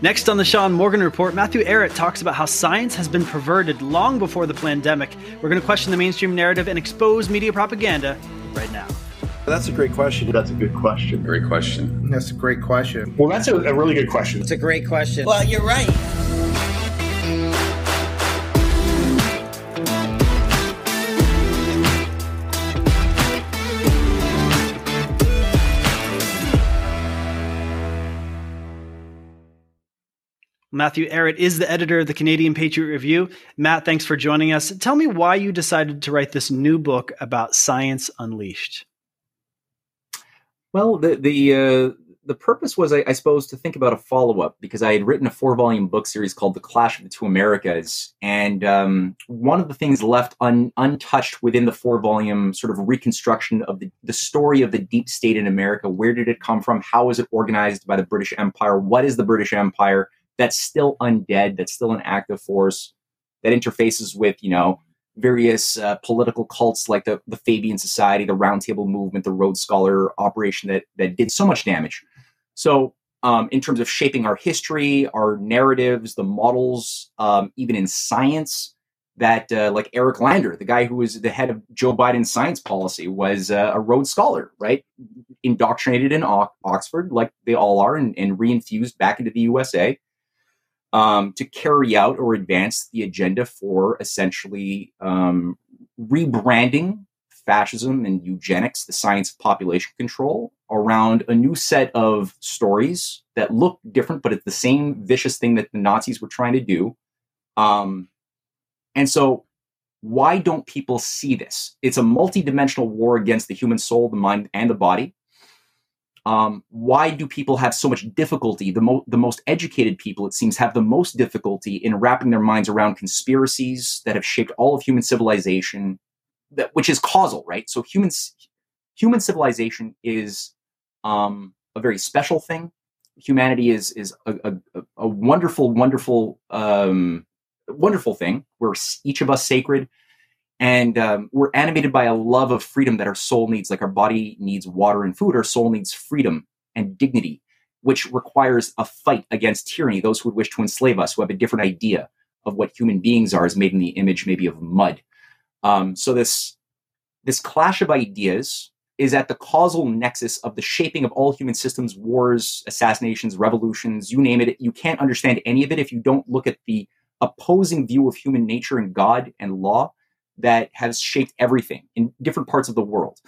Next on the Sean Morgan Report, Matthew Ehret talks about how science has been perverted long before the pandemic. We're going to question the mainstream narrative and expose media propaganda right now. That's a great question. That's a good question. Great question. That's a great question. Well, that's a really good question. It's a great question. Well, you're right. Matthew Ehret is the editor of the Canadian Patriot Review. Matt, thanks for joining us. Tell me why you decided to write this new book about Science Unleashed. Well, the purpose was, I suppose, to think about a follow-up, because I had written a 4-volume book series called The Clash of the Two Americas. And one of the things left untouched within the 4-volume sort of reconstruction of the story of the deep state in America, where did it come from? How was it organized by the British Empire? What is the British Empire? That's still undead, that's still an active force that interfaces with, you know, various political cults like the Fabian Society, the Roundtable Movement, the Rhodes Scholar operation that did so much damage. So in terms of shaping our history, our narratives, the models, even in science, that like Eric Lander, the guy who was the head of Joe Biden's science policy, was a Rhodes Scholar, right? Indoctrinated in Oxford, like they all are, and reinfused back into the USA. To carry out or advance the agenda for essentially rebranding fascism and eugenics, the science of population control, around a new set of stories that look different, but it's the same vicious thing that the Nazis were trying to do. And so why don't people see this? It's a multidimensional war against the human soul, the mind, and the body. Why do people have so much difficulty? The most educated people, it seems, have the most difficulty in wrapping their minds around conspiracies that have shaped all of human civilization, which is causal, right? So human civilization is a very special thing. Humanity is a wonderful, wonderful, wonderful thing. We're each of us sacred. And we're animated by a love of freedom that our soul needs. Like our body needs water and food, our soul needs freedom and dignity, which requires a fight against tyranny. Those who would wish to enslave us, who have a different idea of what human beings are, is made in the image maybe of mud. So this clash of ideas is at the causal nexus of the shaping of all human systems, wars, assassinations, revolutions, you name it. You can't understand any of it if you don't look at the opposing view of human nature and God and law that has shaped everything in different parts of the world.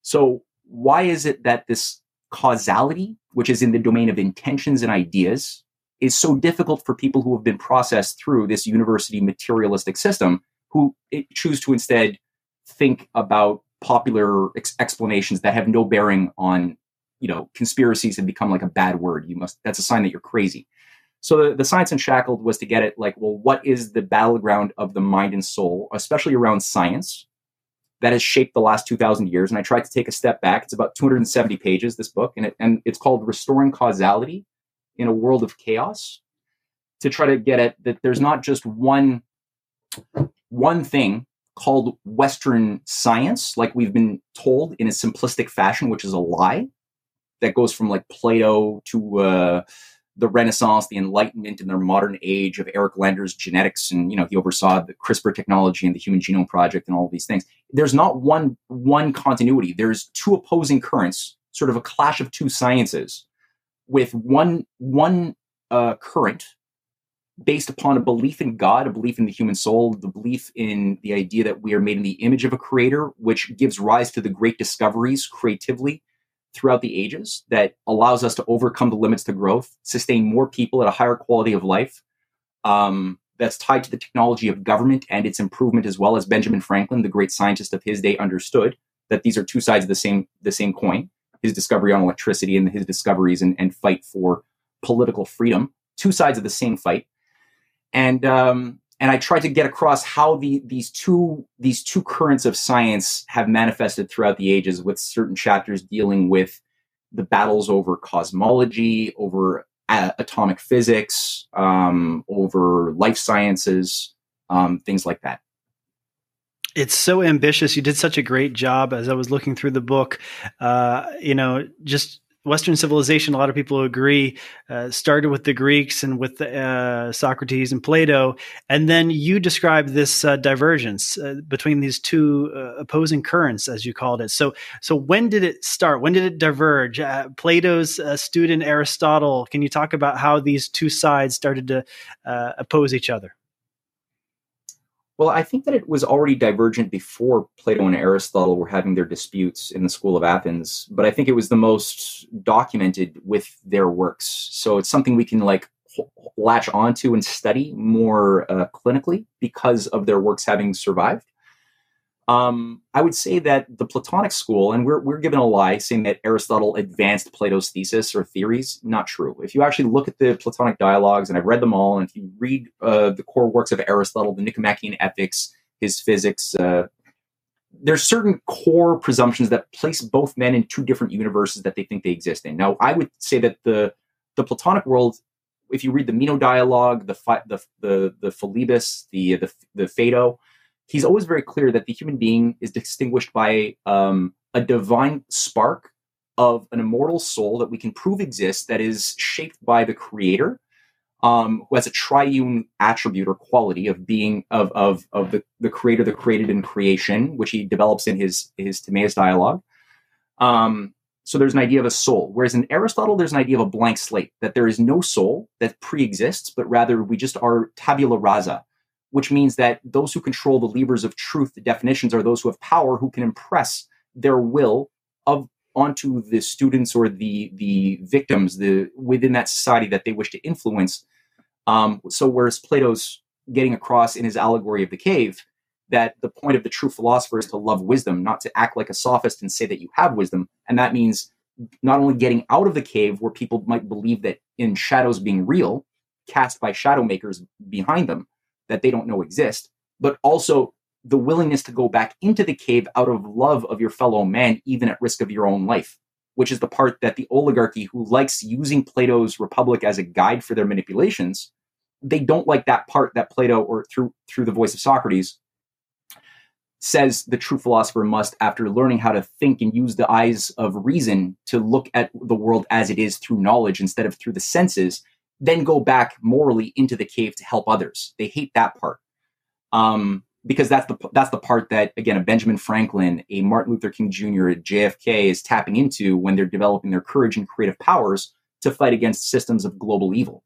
So why is it that this causality, which is in the domain of intentions and ideas, is so difficult for people who have been processed through this university materialistic system, who choose to instead think about popular explanations that have no bearing on, you know, conspiracies have become like a bad word. That's a sign that you're crazy. So the Science Unshackled was to get at, like, well, what is the battleground of the mind and soul, especially around science, that has shaped the last 2,000 years? And I tried to take a step back. It's about 270 pages, this book, and it's called Restoring Causality in a World of Chaos, to try to get at that there's not just one thing called Western science, like we've been told in a simplistic fashion, which is a lie, that goes from, like, Plato to... the Renaissance, the Enlightenment, and their modern age of Eric Lander's genetics. And, you know, he oversaw the CRISPR technology and the Human Genome Project and all of these things. There's not one continuity. There's two opposing currents, sort of a clash of two sciences, with one current based upon a belief in God, a belief in the human soul, the belief in the idea that we are made in the image of a creator, which gives rise to the great discoveries creatively throughout the ages, that allows us to overcome the limits to growth, sustain more people at a higher quality of life, that's tied to the technology of government and its improvement, as well as Benjamin Franklin, the great scientist of his day, understood that these are two sides of the same coin, his discovery on electricity and his discoveries and fight for political freedom, two sides of the same fight. And I tried to get across how these two currents of science have manifested throughout the ages, with certain chapters dealing with the battles over cosmology, over atomic physics, over life sciences, things like that. It's so ambitious. You did such a great job as I was looking through the book, you know, just Western civilization, a lot of people agree, started with the Greeks and with Socrates and Plato. And then you describe this divergence between these two opposing currents, as you called it. So when did it start? When did it diverge? Plato's student Aristotle, can you talk about how these two sides started to oppose each other? Well, I think that it was already divergent before Plato and Aristotle were having their disputes in the School of Athens, but I think it was the most documented with their works. So it's something we can like latch onto and study more clinically because of their works having survived. I would say that the Platonic school, and we're given a lie saying that Aristotle advanced Plato's thesis or theories, not true. If you actually look at the Platonic dialogues, and I've read them all, and if you read the core works of Aristotle, the Nicomachean Ethics, his physics, there's certain core presumptions that place both men in two different universes that they think they exist in. Now, I would say that the Platonic world, if you read the Meno dialogue, the Philebus, the Phaedo, he's always very clear that the human being is distinguished by a divine spark of an immortal soul that we can prove exists, that is shaped by the creator, who has a triune attribute or quality of being of the creator, the created in creation, which he develops in his Timaeus dialogue. So there's an idea of a soul. Whereas in Aristotle, there's an idea of a blank slate, that there is no soul that pre-exists, but rather we just are tabula rasa, which means that those who control the levers of truth, the definitions, are those who have power, who can impress their will onto the students or the victims within that society that they wish to influence. So whereas Plato's getting across in his allegory of the cave that the point of the true philosopher is to love wisdom, not to act like a sophist and say that you have wisdom. And that means not only getting out of the cave where people might believe that in shadows being real, cast by shadow makers behind them, that they don't know exist, but also the willingness to go back into the cave out of love of your fellow man, even at risk of your own life, which is the part that the oligarchy, who likes using Plato's Republic as a guide for their manipulations, they don't like that part that Plato, or through the voice of Socrates, says the true philosopher must, after learning how to think and use the eyes of reason to look at the world as it is through knowledge instead of through the senses, then go back morally into the cave to help others. They hate that part because that's the part that, again, a Benjamin Franklin, a Martin Luther King Jr., a JFK is tapping into when they're developing their courage and creative powers to fight against systems of global evil.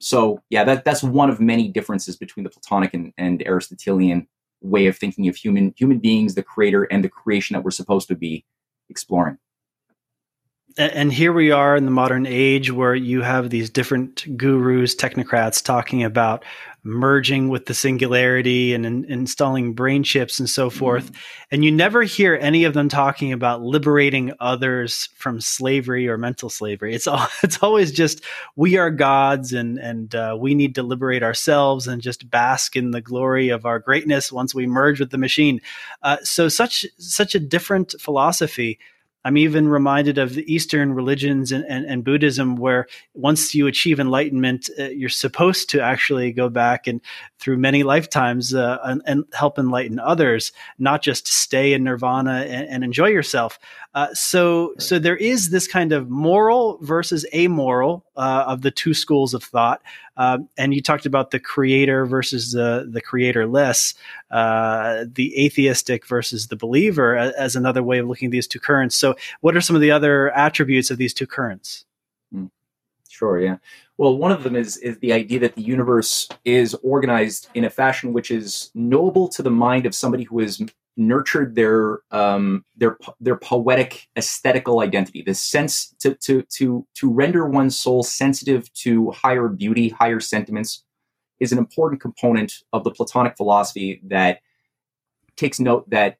So yeah, that's one of many differences between the Platonic and Aristotelian way of thinking of human beings, the creator, and the creation that we're supposed to be exploring. And here we are in the modern age where you have these different gurus, technocrats talking about merging with the singularity and installing brain chips and so forth. And you never hear any of them talking about liberating others from slavery or mental slavery. It's always just, we are gods and we need to liberate ourselves and just bask in the glory of our greatness once we merge with the machine. So such a different philosophy. I'm even reminded of the Eastern religions and Buddhism, where once you achieve enlightenment, you're supposed to actually go back and through many lifetimes and help enlighten others, not just stay in nirvana and enjoy yourself. So there is this kind of moral versus amoral of the two schools of thought. And you talked about the creator versus the creatorless, the atheistic versus the believer as another way of looking at these two currents. So what are some of the other attributes of these two currents? Sure, yeah. Well, one of them is the idea that the universe is organized in a fashion which is knowable to the mind of somebody who has nurtured their poetic aesthetical identity, the sense to render one's soul sensitive to higher beauty, higher sentiments, is an important component of the Platonic philosophy that takes note that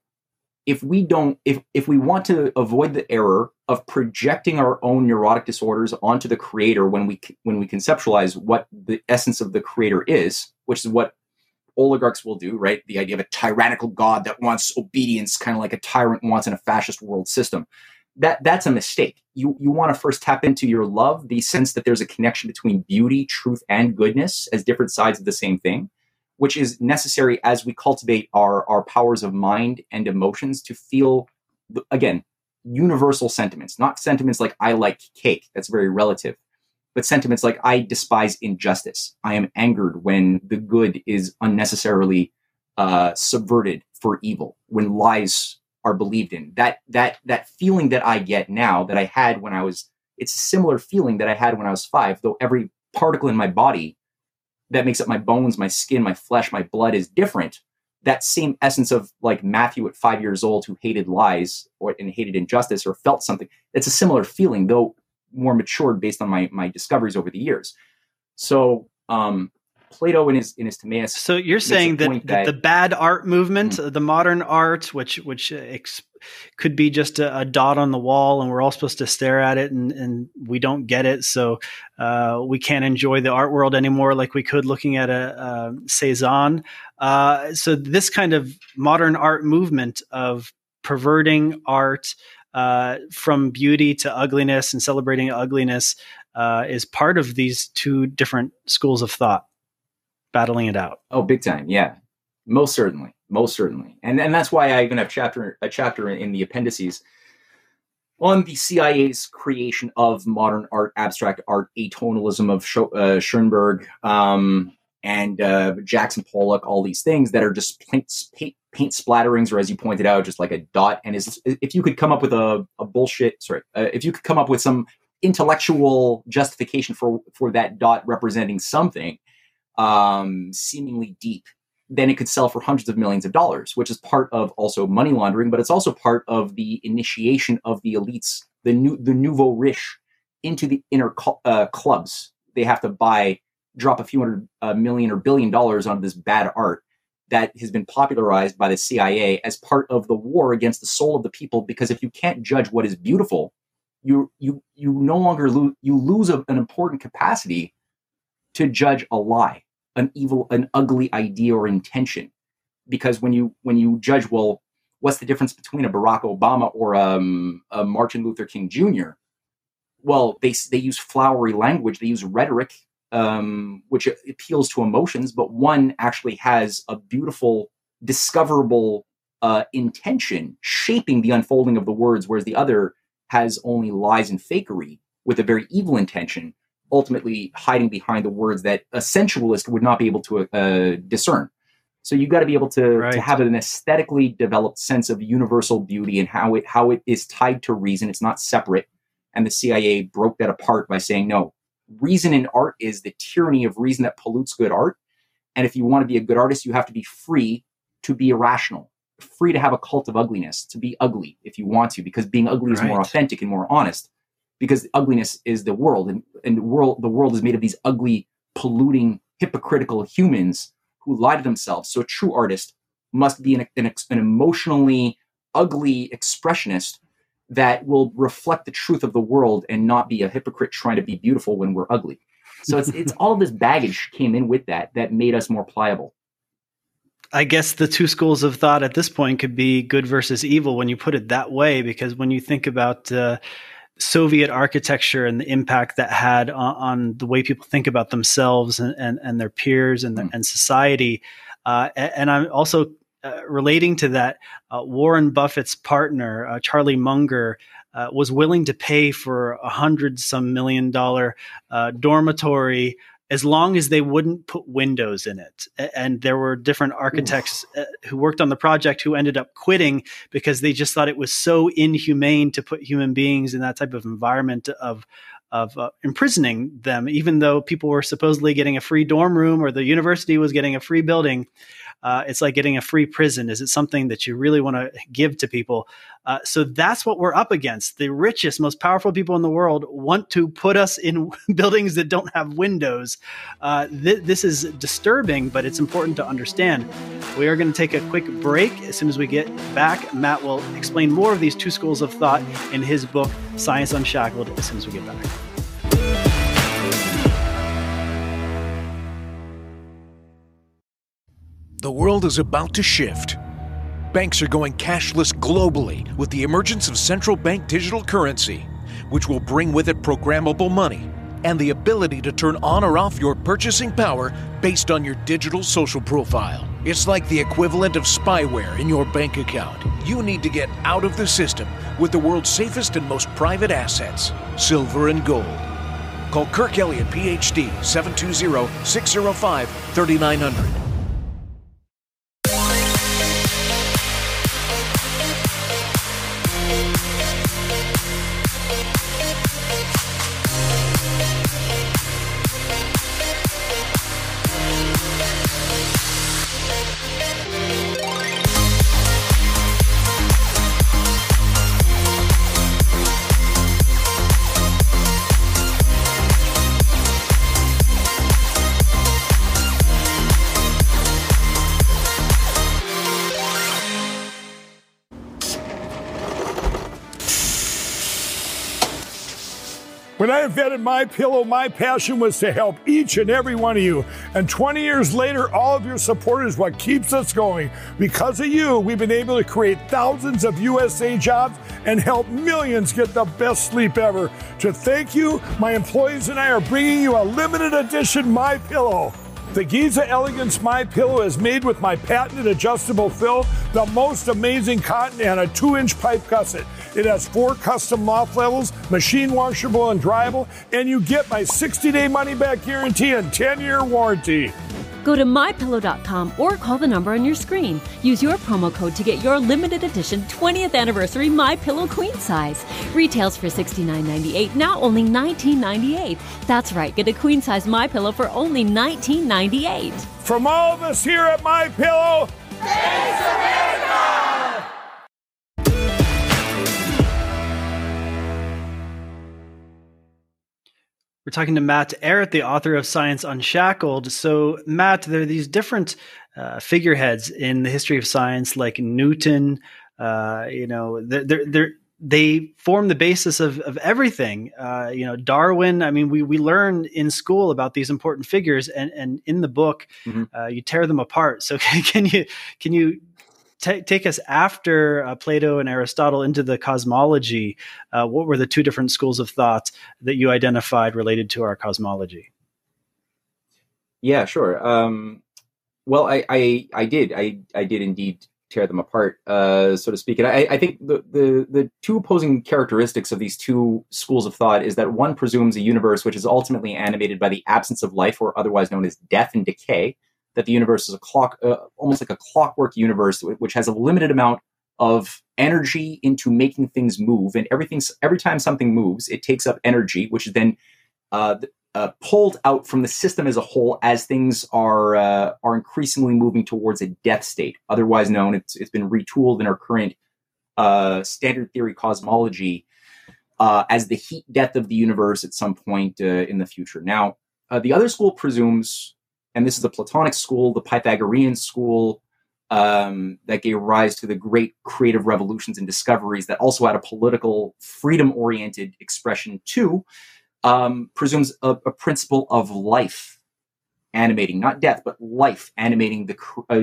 if we want to avoid the error of projecting our own neurotic disorders onto the creator when we conceptualize what the essence of the creator is, which is what oligarchs will do, right? The idea of a tyrannical god that wants obedience, kind of like a tyrant wants in a fascist world system. That's a mistake. You want to first tap into your love, the sense that there's a connection between beauty, truth, and goodness as different sides of the same thing, which is necessary as we cultivate our powers of mind and emotions to feel, again, universal sentiments, not sentiments like I like cake, that's very relative, but sentiments like I despise injustice. I am angered when the good is unnecessarily subverted for evil, when lies are believed in. That feeling that I get now that I had when I was, it's a similar feeling that I had when I was 5, though every particle in my body that makes up my bones, my skin, my flesh, my blood is different. That same essence of like Matthew at 5 years old who hated lies and hated injustice or felt something, it's a similar feeling, though more matured based on my discoveries over the years. So Plato in his Timaeus. So you're saying that the bad art movement, the modern art, which could be just a dot on the wall, and we're all supposed to stare at it, and we don't get it, so we can't enjoy the art world anymore like we could looking at a Cezanne. So this kind of modern art movement of perverting art from beauty to ugliness and celebrating ugliness is part of these two different schools of thought battling it out. Oh, big time. Yeah, most certainly. And that's why I even have a chapter in the appendices on the CIA's creation of modern art, abstract art, atonalism of Schoenberg and Jackson Pollock, all these things that are just paint splatterings, or as you pointed out, just like a dot. And if you could come up with if you could come up with some intellectual justification for that dot representing something seemingly deep, then it could sell for hundreds of millions of dollars, which is part of also money laundering, but it's also part of the initiation of the elites, the nouveau riche, into the inner clubs. They have to drop a few hundred million or $1 billion on this bad art that has been popularized by the CIA as part of the war against the soul of the people. Because if you can't judge what is beautiful, you no longer lose an important capacity to judge a lie, an evil, an ugly idea or intention. Because when you judge, well, what's the difference between a Barack Obama or a Martin Luther King Jr.? Well, they use flowery language, they use rhetoric, which appeals to emotions, but one actually has a beautiful, discoverable intention shaping the unfolding of the words, whereas the other has only lies and fakery with a very evil intention, ultimately hiding behind the words that a sensualist would not be able to discern. So you got to be able to have an aesthetically developed sense of universal beauty and how it is tied to reason. It's not separate. And the CIA broke that apart by saying, no, reason in art is the tyranny of reason that pollutes good art. And if you want to be a good artist, you have to be free to be irrational, free to have a cult of ugliness, to be ugly if you want to, because being ugly is more authentic and more honest. Because ugliness is the world, and the world is made of these ugly, polluting, hypocritical humans who lie to themselves. So a true artist must be an emotionally ugly expressionist that will reflect the truth of the world and not be a hypocrite trying to be beautiful when we're ugly. So it's all this baggage came in with that made us more pliable. I guess the two schools of thought at this point could be good versus evil when you put it that way, because when you think about Soviet architecture and the impact that had on the way people think about themselves and their peers and society. And I'm also relating to that, Warren Buffett's partner, Charlie Munger, was willing to pay for $100-some million dormitory as long as they wouldn't put windows in it. And there were different architects who worked on the project who ended up quitting because they just thought it was so inhumane to put human beings in that type of environment of imprisoning them, even though people were supposedly getting a free dorm room or the university was getting a free building. It's like getting a free prison. Is it something that you really want to give to people? So that's what we're up against. The richest, most powerful people in the world want to put us in buildings that don't have windows. This is disturbing, but it's important to understand. We are going to take a quick break. As soon as we get back, Matt will explain more of these two schools of thought in his book, Science Unshackled, as soon as we get back. The world is about to shift. Banks are going cashless globally with the emergence of central bank digital currency, which will bring with it programmable money, and the ability to turn on or off your purchasing power based on your digital social profile. It's like the equivalent of spyware in your bank account. You need to get out of the system with the world's safest and most private assets, silver and gold. Call Kirk Elliott, PhD, 720-605-3900. When I invented My Pillow, my passion was to help each and every one of you. And 20 years later, all of your support is what keeps us going. Because of you, we've been able to create thousands of USA jobs and help millions get the best sleep ever. To thank you, my employees and I are bringing you a limited edition My Pillow. The Giza Elegance My Pillow is made with my patented adjustable fill, the most amazing cotton, and a 2-inch pipe gusset. It has 4 custom loft levels, machine washable and dryable, and you get my 60-day money-back guarantee and 10-year warranty. Go to MyPillow.com or call the number on your screen. Use your promo code to get your limited edition 20th anniversary My Pillow Queen size. Retails for $69.98, now only $19.98. That's right, get a queen size My Pillow for only $19.98. From all of us here at My Pillow, thanks America! We're talking to Matthew Ehret, the author of Science Unshackled. So, Matt, there are these different figureheads in the history of science, like Newton. They form the basis of everything. Darwin. I mean, we learn in school about these important figures, and in the book, you tear them apart. So, can you take us after Plato and Aristotle into the cosmology. What were the two different schools of thought that you identified related to our cosmology? Yeah, sure. I did indeed tear them apart, so to speak. And I think the two opposing characteristics of these two schools of thought is that one presumes a universe which is ultimately animated by the absence of life, or otherwise known as death and decay, that the universe is almost like a clockwork universe, which has a limited amount of energy into making things move. And every time something moves, it takes up energy, which is then pulled out from the system as a whole as things are increasingly moving towards a death state. Otherwise known, it's been retooled in our current standard theory cosmology as the heat death of the universe at some point in the future. Now, the other school presumes... And this is the Platonic school, the Pythagorean school, that gave rise to the great creative revolutions and discoveries that also had a political freedom-oriented expression too, presumes a principle of life animating, not death, but life animating the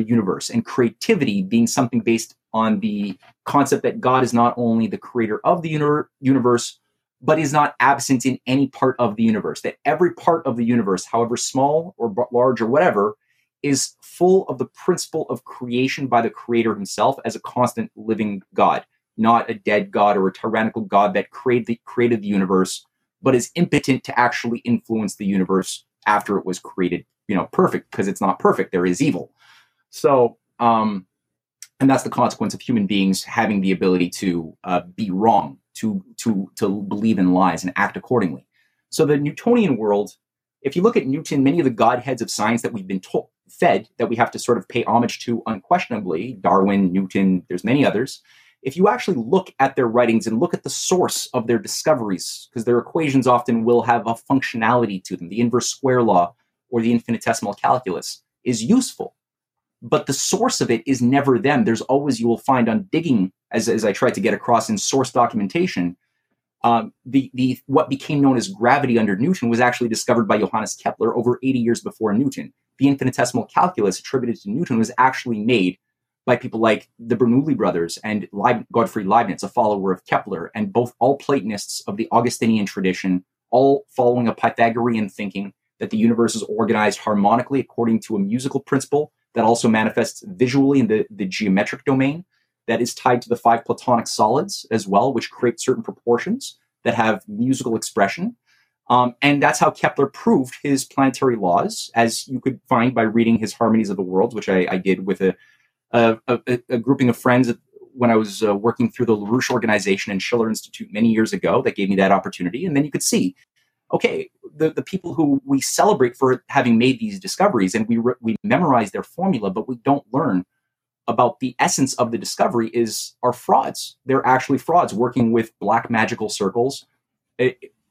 universe, and creativity being something based on the concept that God is not only the creator of the universe, but is not absent in any part of the universe, that every part of the universe, however small or large or whatever, is full of the principle of creation by the creator himself as a constant living God, not a dead God or a tyrannical God that created the universe, but is impotent to actually influence the universe after it was created, perfect, because it's not perfect. There is evil. So, and that's the consequence of human beings having the ability to be wrong, to believe in lies and act accordingly. So the Newtonian world, if you look at Newton, many of the godheads of science that we've been fed, that we have to sort of pay homage to unquestionably, Darwin, Newton, there's many others. If you actually look at their writings and look at the source of their discoveries, because their equations often will have a functionality to them, the inverse square law or the infinitesimal calculus is useful, but the source of it is never them. There's always, you will find on digging, as I tried to get across in source documentation, what became known as gravity under Newton was actually discovered by Johannes Kepler over 80 years before Newton. The infinitesimal calculus attributed to Newton was actually made by people like the Bernoulli brothers and Gottfried Leibniz, a follower of Kepler, and all Platonists of the Augustinian tradition all following a Pythagorean thinking that the universe is organized harmonically according to a musical principle that also manifests visually in the geometric domain, that is tied to the five Platonic solids as well, which create certain proportions that have musical expression. And that's how Kepler proved his planetary laws, as you could find by reading his Harmonies of the Worlds, which I did with a grouping of friends when I was working through the LaRouche organization and Schiller Institute many years ago that gave me that opportunity. And then you could see, okay, the people who we celebrate for having made these discoveries, and we memorize their formula, but we don't learn about the essence of the discovery, are frauds. They're actually frauds working with black magical circles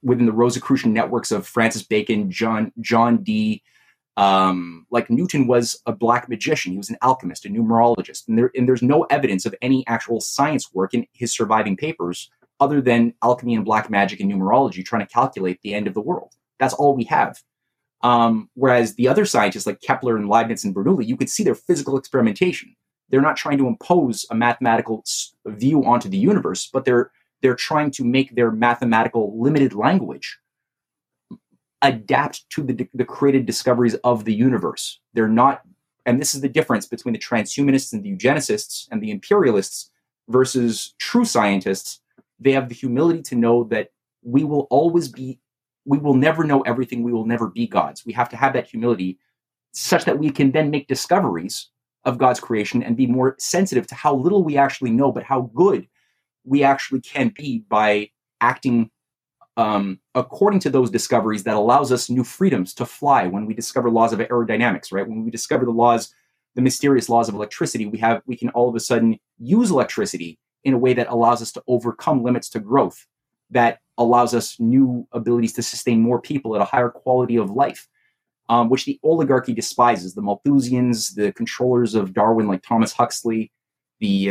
within the Rosicrucian networks of Francis Bacon, John Dee. Like Newton was a black magician. He was an alchemist, a numerologist. And there's no evidence of any actual science work in his surviving papers other than alchemy and black magic and numerology trying to calculate the end of the world. That's all we have. Whereas the other scientists like Kepler and Leibniz and Bernoulli, you could see their physical experimentation. They're not trying to impose a mathematical view onto the universe, but they're trying to make their mathematical limited language adapt to the created discoveries of the universe. They're not, and this is the difference between the transhumanists and the eugenicists and the imperialists versus true scientists. They have the humility to know that we will never know everything. We will never be gods. We have to have that humility such that we can then make discoveries of God's creation and be more sensitive to how little we actually know, but how good we actually can be by acting according to those discoveries that allows us new freedoms to fly. When we discover laws of aerodynamics, right? When we discover the mysterious laws of electricity, we can all of a sudden use electricity in a way that allows us to overcome limits to growth, that allows us new abilities to sustain more people at a higher quality of life, which the oligarchy despises, the Malthusians, the controllers of Darwin like Thomas Huxley, the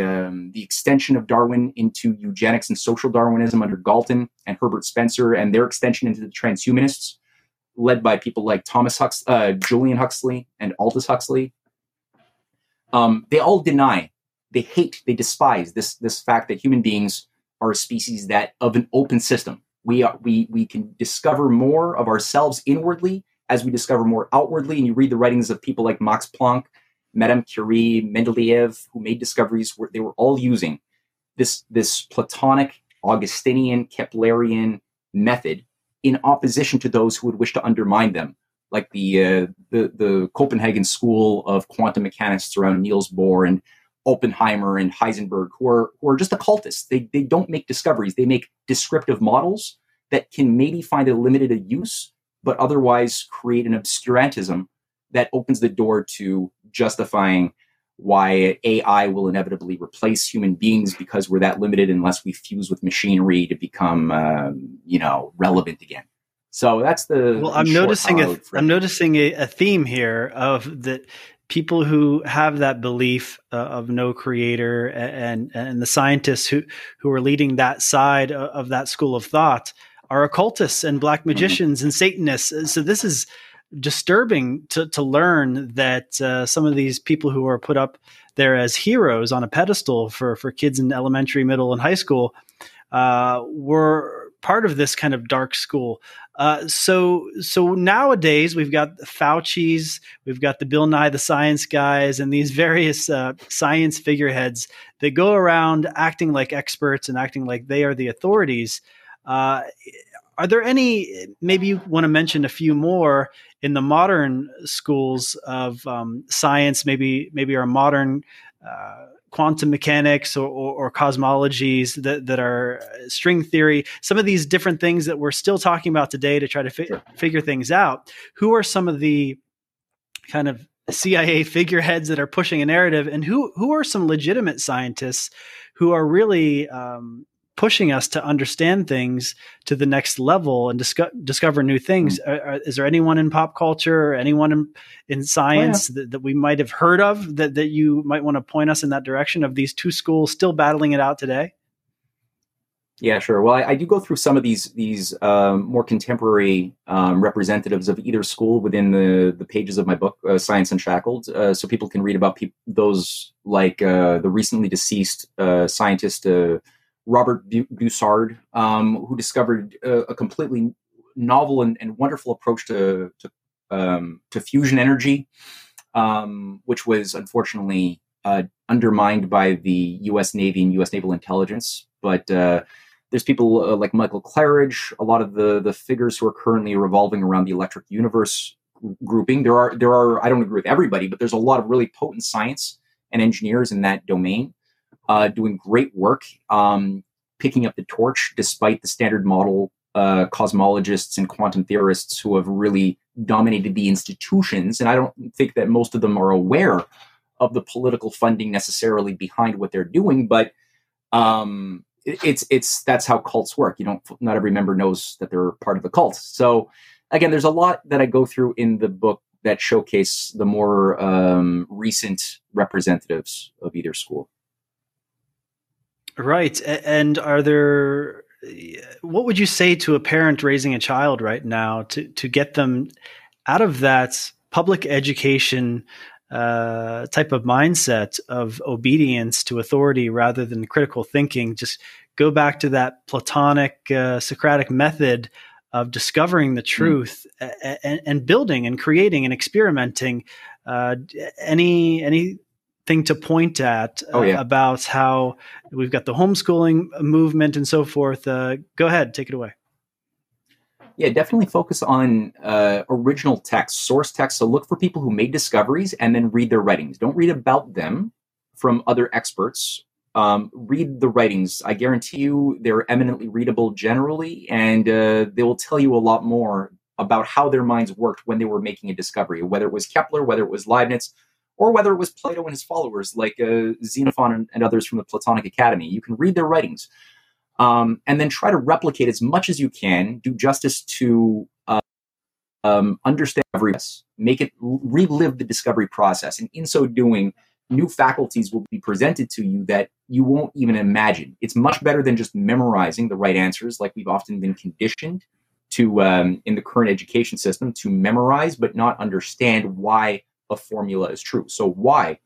extension of Darwin into eugenics and social Darwinism under Galton and Herbert Spencer, and their extension into the transhumanists, led by people like Thomas Huxley, Julian Huxley, and Aldous Huxley. They all deny, they hate, they despise this fact that human beings are a species that of an open system. We can discover more of ourselves inwardly as we discover more outwardly. And you read the writings of people like Max Planck, Madame Curie, Mendeleev, who made discoveries where they were all using this Platonic, Augustinian, Keplerian method in opposition to those who would wish to undermine them, like the Copenhagen School of quantum mechanics around Niels Bohr and Oppenheimer and Heisenberg, who are just occultists. They don't make discoveries. They make descriptive models that can maybe find a limited use, but otherwise create an obscurantism that opens the door to justifying why AI will inevitably replace human beings because we're that limited unless we fuse with machinery to become, relevant again. So that's the. Well, I'm noticing a theme here of that. People who have that belief of no creator and the scientists who are leading that side of that school of thought are occultists and black magicians and Satanists. So this is disturbing to learn that some of these people who are put up there as heroes on a pedestal for kids in elementary, middle, and high school were part of this kind of dark school. So nowadays we've got the Fauci's, we've got the Bill Nye the Science Guys, and these various science figureheads that go around acting like experts and acting like they are the authorities. Are there any, maybe you want to mention a few more in the modern schools of science, maybe our modern quantum mechanics or cosmologies that are string theory, some of these different things that we're still talking about today to try to figure things out. Who are some of the kind of CIA figureheads that are pushing a narrative, and who are some legitimate scientists who are really pushing us to understand things to the next level and discover new things? Is there anyone in pop culture, or anyone in science that we might have heard of that you might want to point us in that direction of these two schools still battling it out today? Yeah, sure. Well, I do go through some of these more contemporary representatives of either school within the pages of my book, Science Unshackled, so people can read about those like the recently deceased scientist, Robert Bussard, who discovered a completely novel and wonderful approach to fusion energy, which was unfortunately undermined by the U.S. Navy and U.S. naval intelligence. But there's people like Michael Claridge, a lot of the figures who are currently revolving around the electric universe grouping. There are, I don't agree with everybody, but there's a lot of really potent science and engineers in that domain doing great work, picking up the torch despite the standard model cosmologists and quantum theorists who have really dominated the institutions. And I don't think that most of them are aware of the political funding necessarily behind what they're doing, but it's that's how cults work. Not every member knows that they're part of the cult. So again, there's a lot that I go through in the book that showcase the more recent representatives of either school. Right. And are there, what would you say to a parent raising a child right now to get them out of that public education type of mindset of obedience to authority rather than critical thinking? Just go back to that Platonic Socratic method of discovering the truth and building and creating and experimenting. Anything to point at about how we've got the homeschooling movement and so forth. Go ahead, take it away. Yeah, definitely focus on original text, source text. So look for people who made discoveries and then read their writings. Don't read about them from other experts. Read the writings. I guarantee you they're eminently readable generally, and they will tell you a lot more about how their minds worked when they were making a discovery, whether it was Kepler, whether it was Leibniz, or whether it was Plato and his followers like Xenophon and others from the Platonic Academy. You can read their writings and then try to replicate as much as you can, do justice to understand every process, make it relive the discovery process. And in so doing, new faculties will be presented to you that you won't even imagine. It's much better than just memorizing the right answers, like we've often been conditioned to in the current education system, to memorize but not understand why a formula is true. So why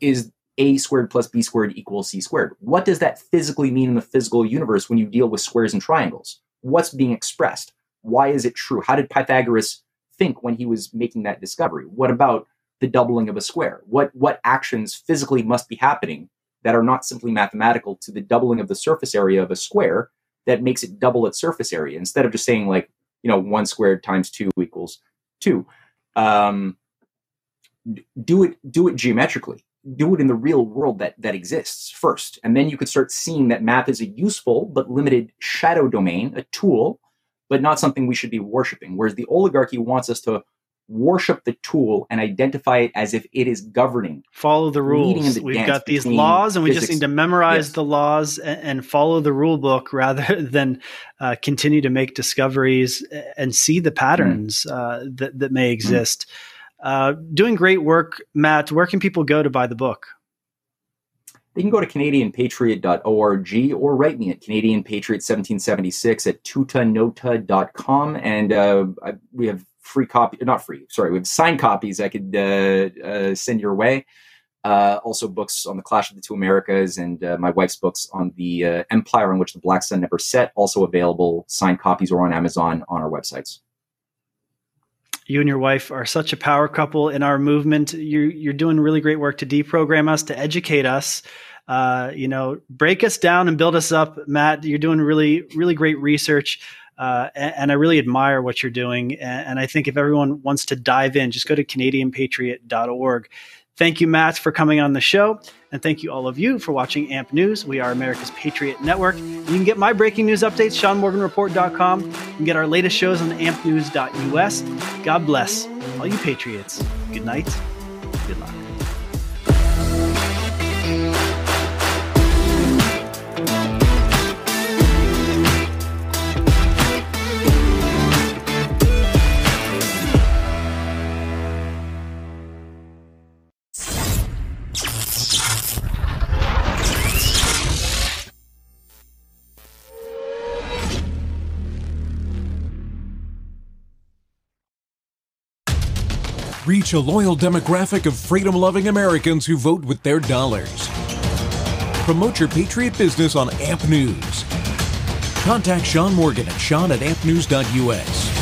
is a squared plus b squared equals c squared? What does that physically mean in the physical universe when you deal with squares and triangles? What's being expressed? Why is it true? How did Pythagoras think when he was making that discovery? What about the doubling of a square? What actions physically must be happening that are not simply mathematical to the doubling of the surface area of a square that makes it double its surface area, instead of just saying, like, one squared times two equals two? Do it geometrically. Do it in the real world that exists first. And then you could start seeing that math is a useful but limited shadow domain, a tool, but not something we should be worshiping. Whereas the oligarchy wants us to worship the tool and identify it as if it is governing. Follow the rules. We've got these laws and we just need to memorize the laws and follow the rule book rather than continue to make discoveries and see the patterns that may exist. Doing great work, Matt. Where can people go to buy the book? They can go to canadianpatriot.org or write me at canadianpatriot1776@tutanota.com. And we have we have signed copies I could send your way. Also books on The Clash of the Two Americas and my wife's books on the empire on which the black sun never set, also available, signed copies or on Amazon on our websites. You and your wife are such a power couple in our movement. You're doing really great work to deprogram us, to educate us, break us down and build us up. Matt, you're doing really, really great research. And I really admire what you're doing. And I think if everyone wants to dive in, just go to canadianpatriot.org. Thank you, Matt, for coming on the show. And thank you all of you for watching AMP News. We are America's Patriot Network. You can get my breaking news updates, SeanMorganReport.com. You can get our latest shows on ampnews.us. God bless all you patriots. Good night. Good luck. Reach a loyal demographic of freedom-loving Americans who vote with their dollars. Promote your Patriot business on AMP News. Contact Sean Morgan at sean@ampnews.us.